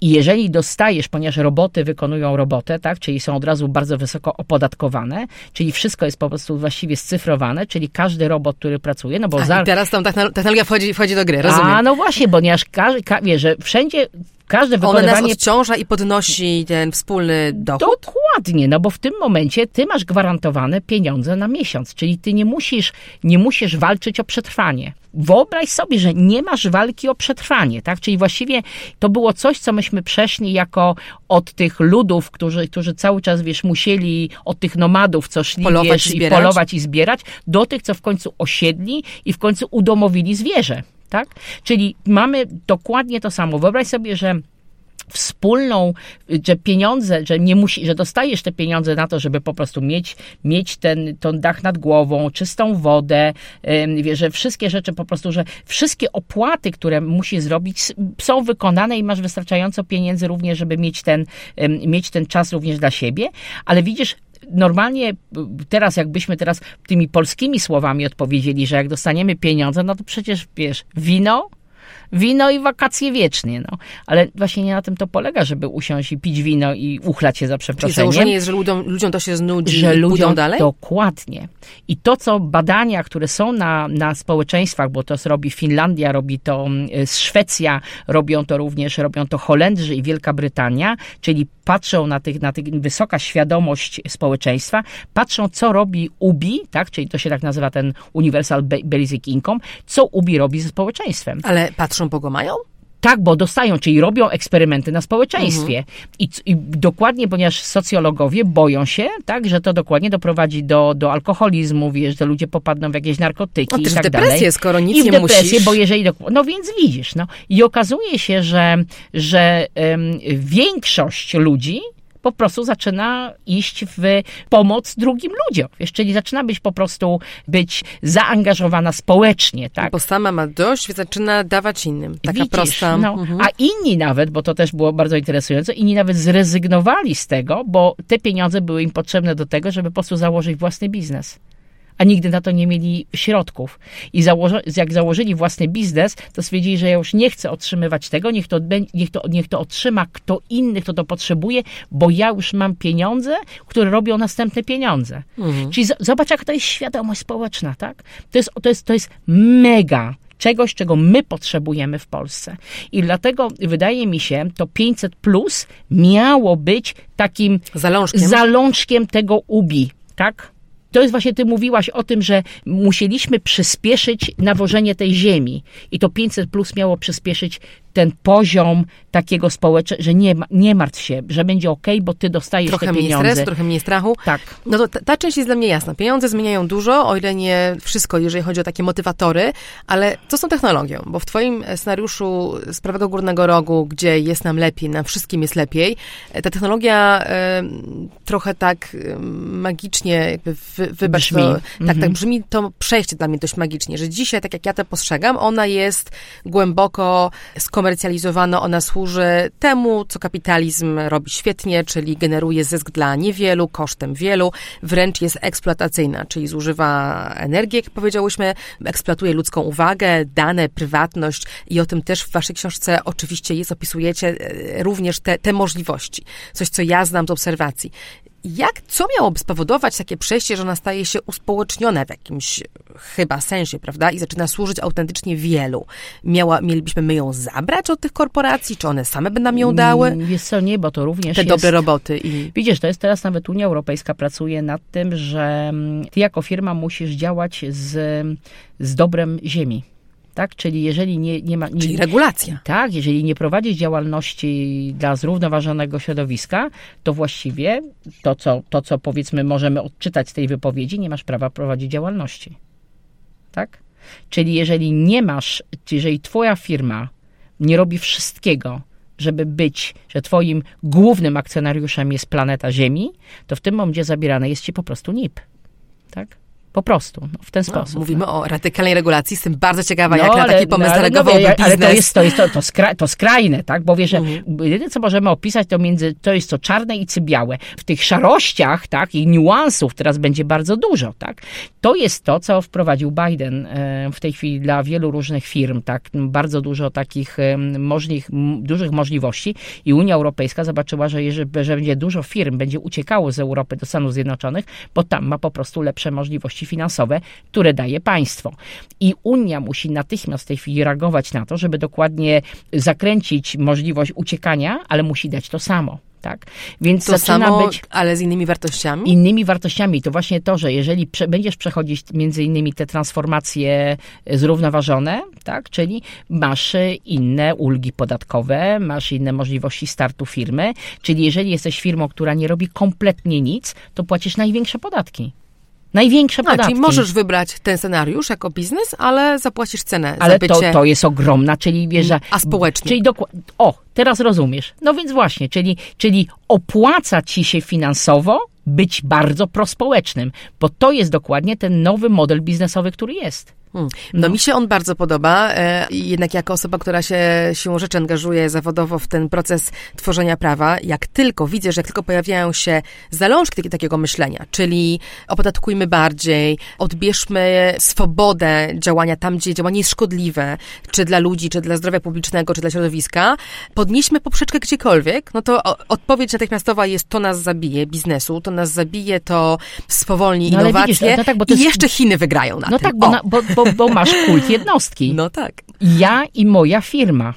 I jeżeli dostajesz, ponieważ roboty wykonują robotę, tak, czyli są od razu bardzo wysoko opodatkowane, czyli wszystko jest po prostu właściwie scyfrowane, czyli każdy robot, który pracuje, no bo... A, za... i teraz tam technologia wchodzi, wchodzi do gry, rozumiem. A, no właśnie, ponieważ każdy, ka, wie, że wszędzie... Każde wykonywanie... Ona nas odciąża i podnosi ten wspólny dochód? Dokładnie, no bo w tym momencie ty masz gwarantowane pieniądze na miesiąc, czyli ty nie musisz, nie musisz walczyć o przetrwanie. Wyobraź sobie, że nie masz walki o przetrwanie, tak? Czyli właściwie to było coś, co myśmy przeszli jako od tych ludów, którzy, którzy cały czas, wiesz, musieli, od tych nomadów, co szli, polować, wiesz, i polować i zbierać, do tych, co w końcu osiedli i w końcu udomowili zwierzę. Tak? Czyli mamy dokładnie to samo. Wyobraź sobie, że wspólną, że pieniądze, że nie musi, że dostajesz te pieniądze na to, żeby po prostu mieć, mieć ten, ten dach nad głową, czystą wodę, wiesz, że wszystkie rzeczy po prostu, że wszystkie opłaty, które musisz zrobić, są wykonane i masz wystarczająco pieniędzy również, żeby mieć ten, mieć ten czas również dla siebie, ale widzisz, normalnie teraz, jakbyśmy teraz tymi polskimi słowami odpowiedzieli, że jak dostaniemy pieniądze, no to przecież, wiesz, wino, wino i wakacje wiecznie, no. Ale właśnie nie na tym to polega, żeby usiąść i pić wino i uchlać się za przeproszeniem. Czyli założenie jest, że ludziom, ludziom to się znudzi, że ludziom dalej? Dokładnie. I to, co badania, które są na, na społeczeństwach, bo to robi Finlandia, robi to Szwecja, robią to również, robią to Holendrzy i Wielka Brytania, czyli patrzą na tych, na tych, wysoka świadomość społeczeństwa, patrzą, co robi U B I, tak, czyli to się tak nazywa ten Universal Basic Income, co U B I robi ze społeczeństwem. Ale patrzą, bo go mają? Tak, bo dostają, czyli robią eksperymenty na społeczeństwie. Mhm. I, I dokładnie, ponieważ socjologowie boją się, tak, że to dokładnie doprowadzi do, do alkoholizmu, wiesz, że ludzie popadną w jakieś narkotyki o, i tak depresję, dalej. Depresję, skoro nic I nie depresję, musisz. Bo jeżeli... Do, no więc widzisz, no. I okazuje się, że, że um, większość ludzi po prostu zaczyna iść w pomoc drugim ludziom. Wiesz, czyli zaczyna być po prostu być zaangażowana społecznie, tak? Bo sama ma dość, zaczyna dawać innym. Taka Widzisz, prosta... No. Mhm. A inni nawet, bo to też było bardzo interesujące, inni nawet zrezygnowali z tego, bo te pieniądze były im potrzebne do tego, żeby po prostu założyć własny biznes. A nigdy na to nie mieli środków. I założy, jak założyli własny biznes, to stwierdzili, że ja już nie chcę otrzymywać tego, niech to, niech to, niech to otrzyma kto inny, kto to potrzebuje, bo ja już mam pieniądze, które robią następne pieniądze. Mhm. Czyli z, zobacz, jak to jest świadomość społeczna, tak? To jest, to jest, to jest mega czegoś, czego my potrzebujemy w Polsce. I dlatego, wydaje mi się, to pięćset plus miało być takim zalążkiem, zalążkiem tego U B I, tak? To jest właśnie, ty mówiłaś o tym, że musieliśmy przyspieszyć nawożenie tej ziemi. I to pięćset plus miało przyspieszyć ten poziom takiego społeczeństwa, że nie, nie martw się, że będzie okej, bo ty dostajesz trochę te pieniądze. Trochę mniej stresu, trochę mniej strachu. Tak. No to ta, ta część jest dla mnie jasna. Pieniądze zmieniają dużo, o ile nie wszystko, jeżeli chodzi o takie motywatory, ale co są technologią? Bo w twoim scenariuszu z prawego górnego rogu, gdzie jest nam lepiej, nam wszystkim jest lepiej, ta technologia y, trochę tak y, magicznie jakby wy, wybacz brzmi. To, mm-hmm. Tak, tak brzmi to przejście dla mnie dość magicznie, że dzisiaj, tak jak ja to postrzegam, ona jest głęboko skomercyjna, komercjalizowano, ona służy temu, co kapitalizm robi świetnie, czyli generuje zysk dla niewielu, kosztem wielu, wręcz jest eksploatacyjna, czyli zużywa energię, jak powiedziałyśmy, eksploatuje ludzką uwagę, dane, prywatność i o tym też w waszej książce oczywiście jest, opisujecie również te, te możliwości. Coś, co ja znam z obserwacji. Jak, co miałoby spowodować takie przejście, że ona staje się uspołeczniona w jakimś chyba sensie, prawda? I zaczyna służyć autentycznie wielu. Miała, mielibyśmy my ją zabrać od tych korporacji? Czy one same by nam ją dały? Wiesz co, nie, bo to również te jest... Te dobre roboty i... Widzisz, to jest teraz nawet Unia Europejska pracuje nad tym, że ty jako firma musisz działać z, z dobrem ziemi. Tak? Czyli jeżeli nie, nie ma... Nie, Czyli regulacja. Tak, jeżeli nie prowadzisz działalności dla zrównoważonego środowiska, to właściwie to co, to, co powiedzmy możemy odczytać z tej wypowiedzi, nie masz prawa prowadzić działalności. Tak? Czyli jeżeli nie masz, jeżeli twoja firma nie robi wszystkiego, żeby być, że twoim głównym akcjonariuszem jest planeta Ziemi, to w tym momencie zabierane jest ci po prostu N I P. Tak? Po prostu, no, w ten sposób. No, mówimy no. o radykalnej regulacji, jestem bardzo ciekawa, no, jak ale, na taki pomysł no, zareagowałby no, biznes. Ale to jest, to, jest to, to, skra, to skrajne, tak? Bo wiesz, mm. jedyne co możemy opisać, to między to jest to czarne i cybiałe. W tych szarościach, tak, i niuansów teraz będzie bardzo dużo, tak? To jest to, co wprowadził Biden w tej chwili dla wielu różnych firm, tak? Bardzo dużo takich możlich, dużych możliwości i Unia Europejska zobaczyła, że, jeżeli, że będzie dużo firm, będzie uciekało z Europy do Stanów Zjednoczonych, bo tam ma po prostu lepsze możliwości finansowe, które daje państwo. I Unia musi natychmiast w tej chwili reagować na to, żeby dokładnie zakręcić możliwość uciekania, ale musi dać to samo. Tak? Więc to zaczyna samo, być ale z innymi wartościami? Innymi wartościami. To właśnie to, że jeżeli prze, będziesz przechodzić między innymi te transformacje zrównoważone, tak? Czyli masz inne ulgi podatkowe, masz inne możliwości startu firmy, czyli jeżeli jesteś firmą, która nie robi kompletnie nic, to płacisz największe podatki. Największe podatki. A, czyli możesz wybrać ten scenariusz jako biznes, ale zapłacisz cenę ale za bycie... Ale to, to jest ogromna, czyli wiesz, że... A społecznie. Czyli dokładnie... O, teraz rozumiesz. No więc właśnie, czyli, czyli opłaca ci się finansowo być bardzo prospołecznym, bo to jest dokładnie ten nowy model biznesowy, który jest. Hmm. No, no mi się on bardzo podoba, jednak jako osoba, która się siłą rzeczy angażuje zawodowo w ten proces tworzenia prawa, jak tylko widzę, że jak tylko pojawiają się zalążki t- takiego myślenia, czyli opodatkujmy bardziej, odbierzmy swobodę działania tam, gdzie działanie jest szkodliwe, czy dla ludzi, czy dla zdrowia publicznego, czy dla środowiska, podnieśmy poprzeczkę gdziekolwiek, no to o- odpowiedź natychmiastowa jest, to nas zabije biznesu, to nas zabije, to spowolni no, innowacje widzisz, no tak, bo to jest... i jeszcze Chiny wygrają na no tym. Tak, bo, na, bo, bo, bo masz kult jednostki. No tak. Ja i moja firma.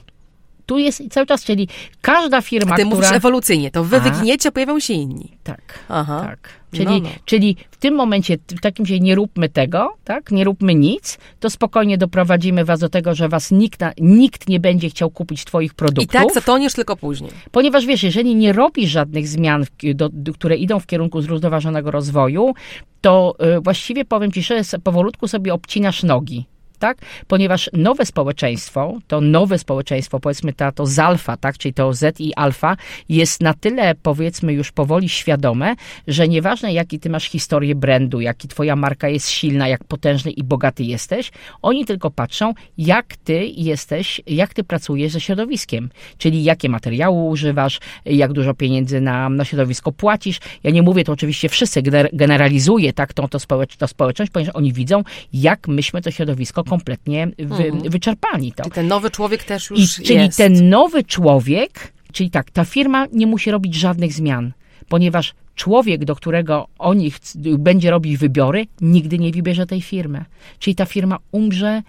Tu jest cały czas, czyli każda firma, A ty która... mówisz ewolucyjnie, to wy A. wygniecie, pojawią się inni. Tak, Aha. tak. Czyli, no, no. czyli w tym momencie, w takim się nie róbmy tego, tak? Nie róbmy nic, to spokojnie doprowadzimy was do tego, że was nikt, nikt nie będzie chciał kupić twoich produktów. I tak zatoniesz tylko później. Ponieważ wiesz, jeżeli nie robisz żadnych zmian, do, do, które idą w kierunku zrównoważonego rozwoju, to y, właściwie powiem ci, że powolutku sobie obcinasz nogi. Tak? Ponieważ nowe społeczeństwo, to nowe społeczeństwo, powiedzmy ta, to z alfa, tak? Czyli to Z i alfa, jest na tyle, powiedzmy, już powoli świadome, że nieważne jaki ty masz historię brandu, jaki twoja marka jest silna, jak potężny i bogaty jesteś, oni tylko patrzą, jak ty jesteś, jak ty pracujesz ze środowiskiem, czyli jakie materiały używasz, jak dużo pieniędzy na, na środowisko płacisz. Ja nie mówię to oczywiście wszyscy, generalizuję tak, tą, tą, społecz- tą społeczność, ponieważ oni widzą, jak myśmy to środowisko kompletnie wy, mhm. wyczerpali to. Czyli ten nowy człowiek też już I, jest. Czyli ten nowy człowiek, czyli tak, ta firma nie musi robić żadnych zmian, ponieważ człowiek, do którego oni chc- będzie robić wybory, nigdy nie wybierze tej firmy. Czyli ta firma umrze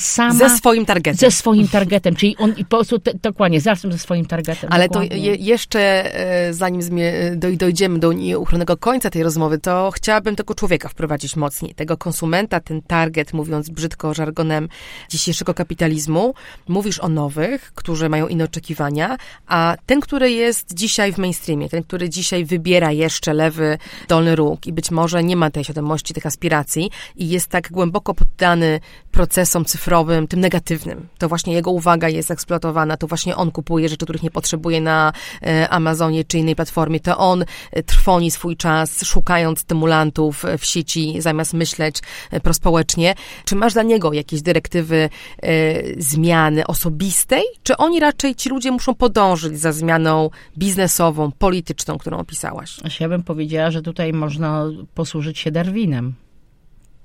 sama, ze swoim targetem. Ze swoim targetem, czyli on i po prostu te, dokładnie, zawsze ze swoim targetem. Ale dokładnie. to je, jeszcze zanim zmie, do, dojdziemy do nieuchronnego końca tej rozmowy, to chciałabym tego człowieka wprowadzić mocniej, tego konsumenta, ten target, mówiąc brzydko żargonem dzisiejszego kapitalizmu. Mówisz o nowych, którzy mają inne oczekiwania, a ten, który jest dzisiaj w mainstreamie, ten, który dzisiaj wybiera jeszcze lewy, dolny róg i być może nie ma tej świadomości, tych aspiracji i jest tak głęboko poddany procesom cyfrowym, tym negatywnym. To właśnie jego uwaga jest eksploatowana, to właśnie on kupuje rzeczy, których nie potrzebuje na Amazonie czy innej platformie, to on trwoni swój czas, szukając stymulantów w sieci, zamiast myśleć prospołecznie. Czy masz dla niego jakieś dyrektywy y, zmiany osobistej? Czy oni raczej, ci ludzie muszą podążyć za zmianą biznesową, polityczną, którą opisałaś? Ja bym powiedziała, że tutaj można posłużyć się Darwinem.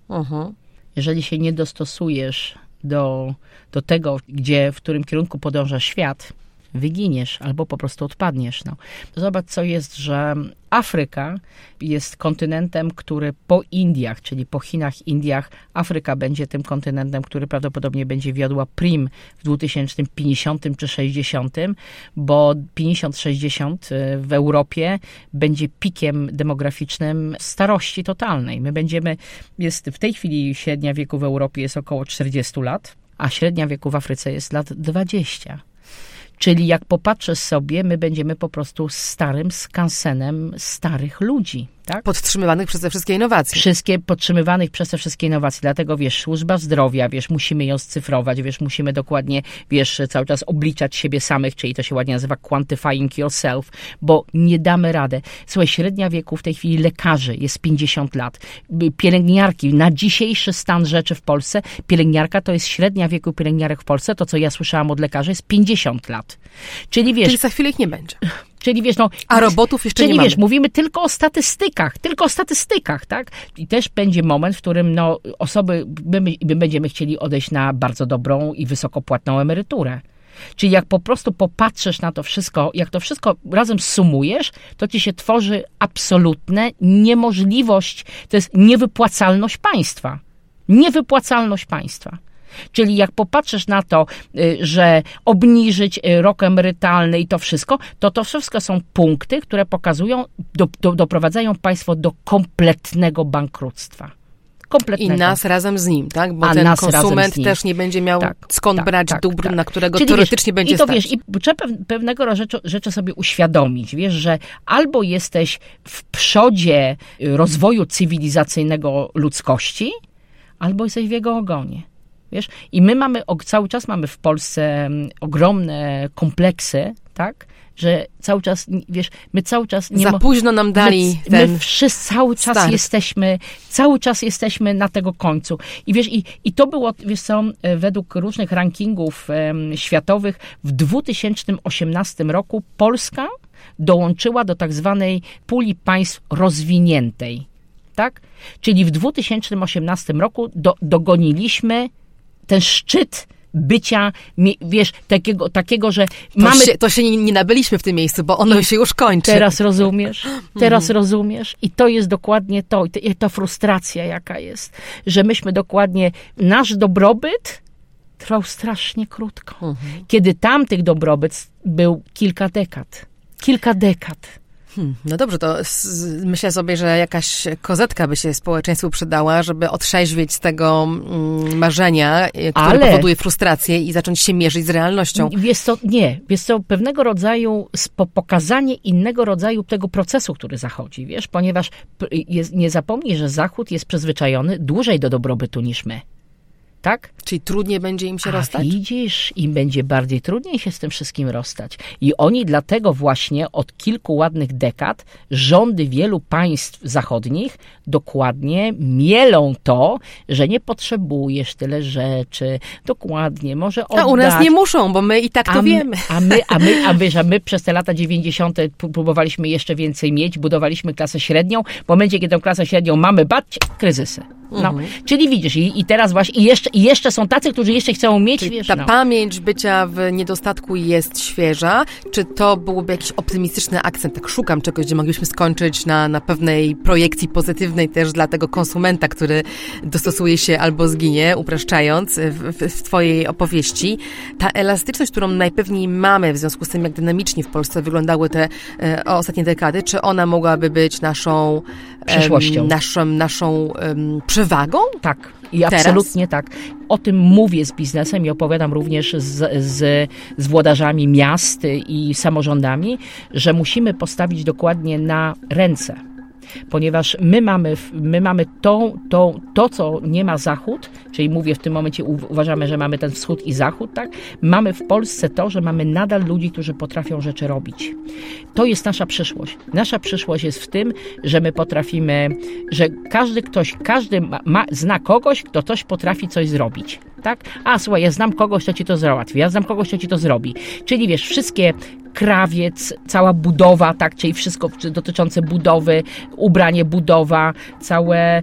Uh-huh. Jeżeli się nie dostosujesz do, do tego, gdzie, w którym kierunku podąża świat, wyginiesz albo po prostu odpadniesz. No. Zobacz, co jest, że Afryka jest kontynentem, który po Indiach, czyli po Chinach, Indiach, Afryka będzie tym kontynentem, który prawdopodobnie będzie wiodła prim w dwa tysiące pięćdziesiątym czy sześćdziesiątym, bo pięćdziesiąt sześćdziesiąt w Europie będzie pikiem demograficznym starości totalnej. My będziemy, jest w tej chwili średnia wieku w Europie jest około czterdzieści lat, a średnia wieku w Afryce jest lat dwadzieścia. Czyli jak popatrzę sobie, my będziemy po prostu starym skansenem starych ludzi. tak? Podtrzymywanych przez te wszystkie innowacje. Wszystkie podtrzymywanych przez te wszystkie innowacje. Dlatego, wiesz, służba zdrowia, wiesz, musimy ją scyfrować, wiesz, musimy dokładnie, wiesz, cały czas obliczać siebie samych, czyli to się ładnie nazywa quantifying yourself, bo nie damy rady. Słuchaj, średnia wieku w tej chwili lekarzy jest pięćdziesiąt lat. Pielęgniarki, na dzisiejszy stan rzeczy w Polsce, pielęgniarka to jest średnia wieku pielęgniarek w Polsce, to co ja słyszałam od lekarzy jest pięćdziesiąt lat. Czyli wiesz... Czyli za chwilę ich nie będzie. Czyli wiesz, no... A robotów jeszcze czyli, nie wiesz, mamy. Mówimy tylko o statystykach, tylko o statystykach, tak? I też będzie moment, w którym no, osoby, my, my będziemy chcieli odejść na bardzo dobrą i wysokopłatną emeryturę. Czyli jak po prostu popatrzysz na to wszystko, jak to wszystko razem sumujesz, to ci się tworzy absolutne niemożliwość, to jest niewypłacalność państwa. Niewypłacalność państwa. Czyli jak popatrzysz na to, że obniżyć rok emerytalny i to wszystko, to to wszystko są punkty, które pokazują, do, do, doprowadzają państwo do kompletnego bankructwa. Kompletnego. I nas razem z nim, tak? Bo A ten konsument też nie będzie miał tak, skąd tak, brać tak, dóbr, tak. na którego czyli teoretycznie wiesz, będzie i to, stać. Wiesz, i trzeba pewnego rzeczy, rzeczy sobie uświadomić, wiesz, że albo jesteś w przodzie rozwoju cywilizacyjnego ludzkości, albo jesteś w jego ogonie. Wiesz? I my mamy, cały czas mamy w Polsce ogromne kompleksy, tak? Że cały czas, wiesz, my cały czas... Nie Za mo- późno nam dali my, ten My wszyscy cały czas start. jesteśmy, cały czas jesteśmy na tego końcu. I wiesz, i, i to było, wiesz co, według różnych rankingów em, światowych w dwa tysiące osiemnastym roku Polska dołączyła do tak zwanej puli państw rozwiniętej, tak? Czyli w dwa tysiące osiemnastym roku do, dogoniliśmy ten szczyt bycia, wiesz, takiego, takiego że to mamy... Się, to się nie, nie nabyliśmy w tym miejscu, bo ono się już kończy. Teraz rozumiesz, teraz mm. rozumiesz i to jest dokładnie to, i ta frustracja jaka jest, że myśmy dokładnie, nasz dobrobyt trwał strasznie krótko, mm-hmm. kiedy tamtych dobrobyt był kilka dekad, kilka dekad. Hmm, no dobrze, to s- myślę sobie, że jakaś kozetka by się społeczeństwu przydała, żeby otrzeźwieć z tego mm, marzenia, które Ale... powoduje frustrację i zacząć się mierzyć z realnością. Jest to, nie, jest to pewnego rodzaju spo- pokazanie innego rodzaju tego procesu, który zachodzi, wiesz, ponieważ jest, nie zapomnij, że Zachód jest przyzwyczajony dłużej do dobrobytu niż my. Tak? Czyli trudniej będzie im się A rozstać? Widzisz, im będzie bardziej trudniej się z tym wszystkim rozstać. I oni dlatego właśnie od kilku ładnych dekad rządy wielu państw zachodnich dokładnie mielą to, że nie potrzebujesz tyle rzeczy, dokładnie, może oddać. A u nas nie muszą, bo my i tak to a my, wiemy. A my, a my, a my, że my przez te lata dziewięćdziesiąte próbowaliśmy jeszcze więcej mieć, budowaliśmy klasę średnią. W momencie, kiedy tą klasę średnią mamy, bać, kryzysy. No, mhm. Czyli widzisz, i, i teraz właśnie, i jeszcze, i jeszcze są tacy, którzy jeszcze chcą mieć... Czyli wiesz, ta no. pamięć bycia w niedostatku jest świeża. Czy to byłby jakiś optymistyczny akcent? Tak szukam czegoś, gdzie moglibyśmy skończyć na, na pewnej projekcji pozytywnej też dla tego konsumenta, który dostosuje się albo zginie, upraszczając w, w twojej opowieści. Ta elastyczność, którą najpewniej mamy w związku z tym, jak dynamicznie w Polsce wyglądały te e, ostatnie dekady, czy ona mogłaby być naszą... Przyszłością. E, naszą, naszą e, przewagą? Tak. I absolutnie tak. O tym mówię z biznesem i opowiadam również z, z, z włodarzami miast i samorządami, że musimy postawić dokładnie na ręce, ponieważ my mamy, my mamy to, to, to, co nie ma Zachód, czyli mówię w tym momencie, uważamy, że mamy ten Wschód i Zachód, tak? Mamy w Polsce to, że mamy nadal ludzi, którzy potrafią rzeczy robić. To jest nasza przyszłość. Nasza przyszłość jest w tym, że my potrafimy, że każdy ktoś, każdy ma, ma, zna kogoś, kto coś potrafi coś zrobić, tak? A słuchaj, ja znam kogoś, kto ci to załatwi, ja znam kogoś, kto ci to zrobi. Czyli wiesz, wszystkie krawiec, cała budowa, tak, czyli wszystko dotyczące budowy, ubranie, budowa, całe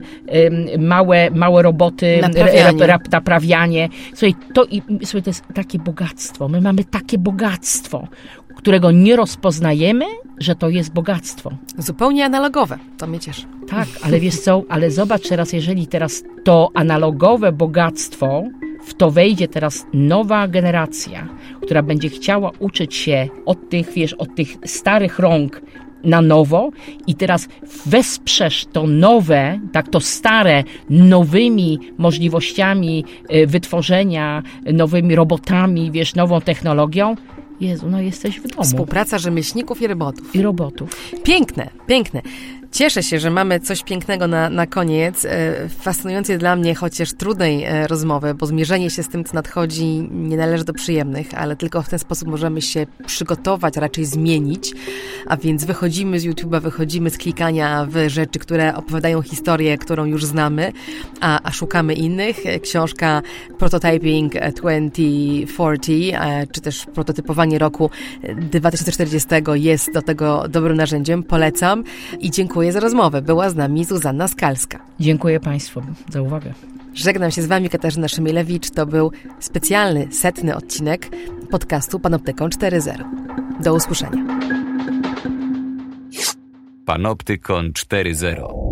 ym, małe, małe roboty, naprawianie. Rap, rap, naprawianie. Słuchaj, to, i, słuchaj, to jest takie bogactwo. My mamy takie bogactwo, którego nie rozpoznajemy, że to jest bogactwo. Zupełnie analogowe, to mnie cieszy. Tak, ale wiesz co, ale zobacz teraz, jeżeli teraz to analogowe bogactwo, w to wejdzie teraz nowa generacja, która będzie chciała uczyć się od tych, wiesz, od tych starych rąk na nowo i teraz wesprzesz to nowe, tak to stare, nowymi możliwościami wytworzenia, nowymi robotami, wiesz, nową technologią. Jezu, no jesteś w domu. Współpraca rzemieślników i robotów. I robotów. Piękne, piękne. Cieszę się, że mamy coś pięknego na, na koniec. Fascynującej dla mnie, chociaż trudnej rozmowy, bo zmierzenie się z tym, co nadchodzi, nie należy do przyjemnych, ale tylko w ten sposób możemy się przygotować, a raczej zmienić. A więc wychodzimy z YouTube'a, wychodzimy z klikania w rzeczy, które opowiadają historię, którą już znamy, a, a szukamy innych. Książka Prototyping dwa tysiące czterdzieści, czy też Prototypowanie roku dwa tysiące czterdziestego jest do tego dobrym narzędziem. Polecam i dziękuję. Dziękuję za rozmowę. Była z nami Zuzanna Skalska. Dziękuję Państwu za uwagę. Żegnam się z Wami, Katarzyna Szymielewicz. To był specjalny, setny odcinek podcastu Panoptykon cztery zero. Do usłyszenia. Panoptykon cztery zero.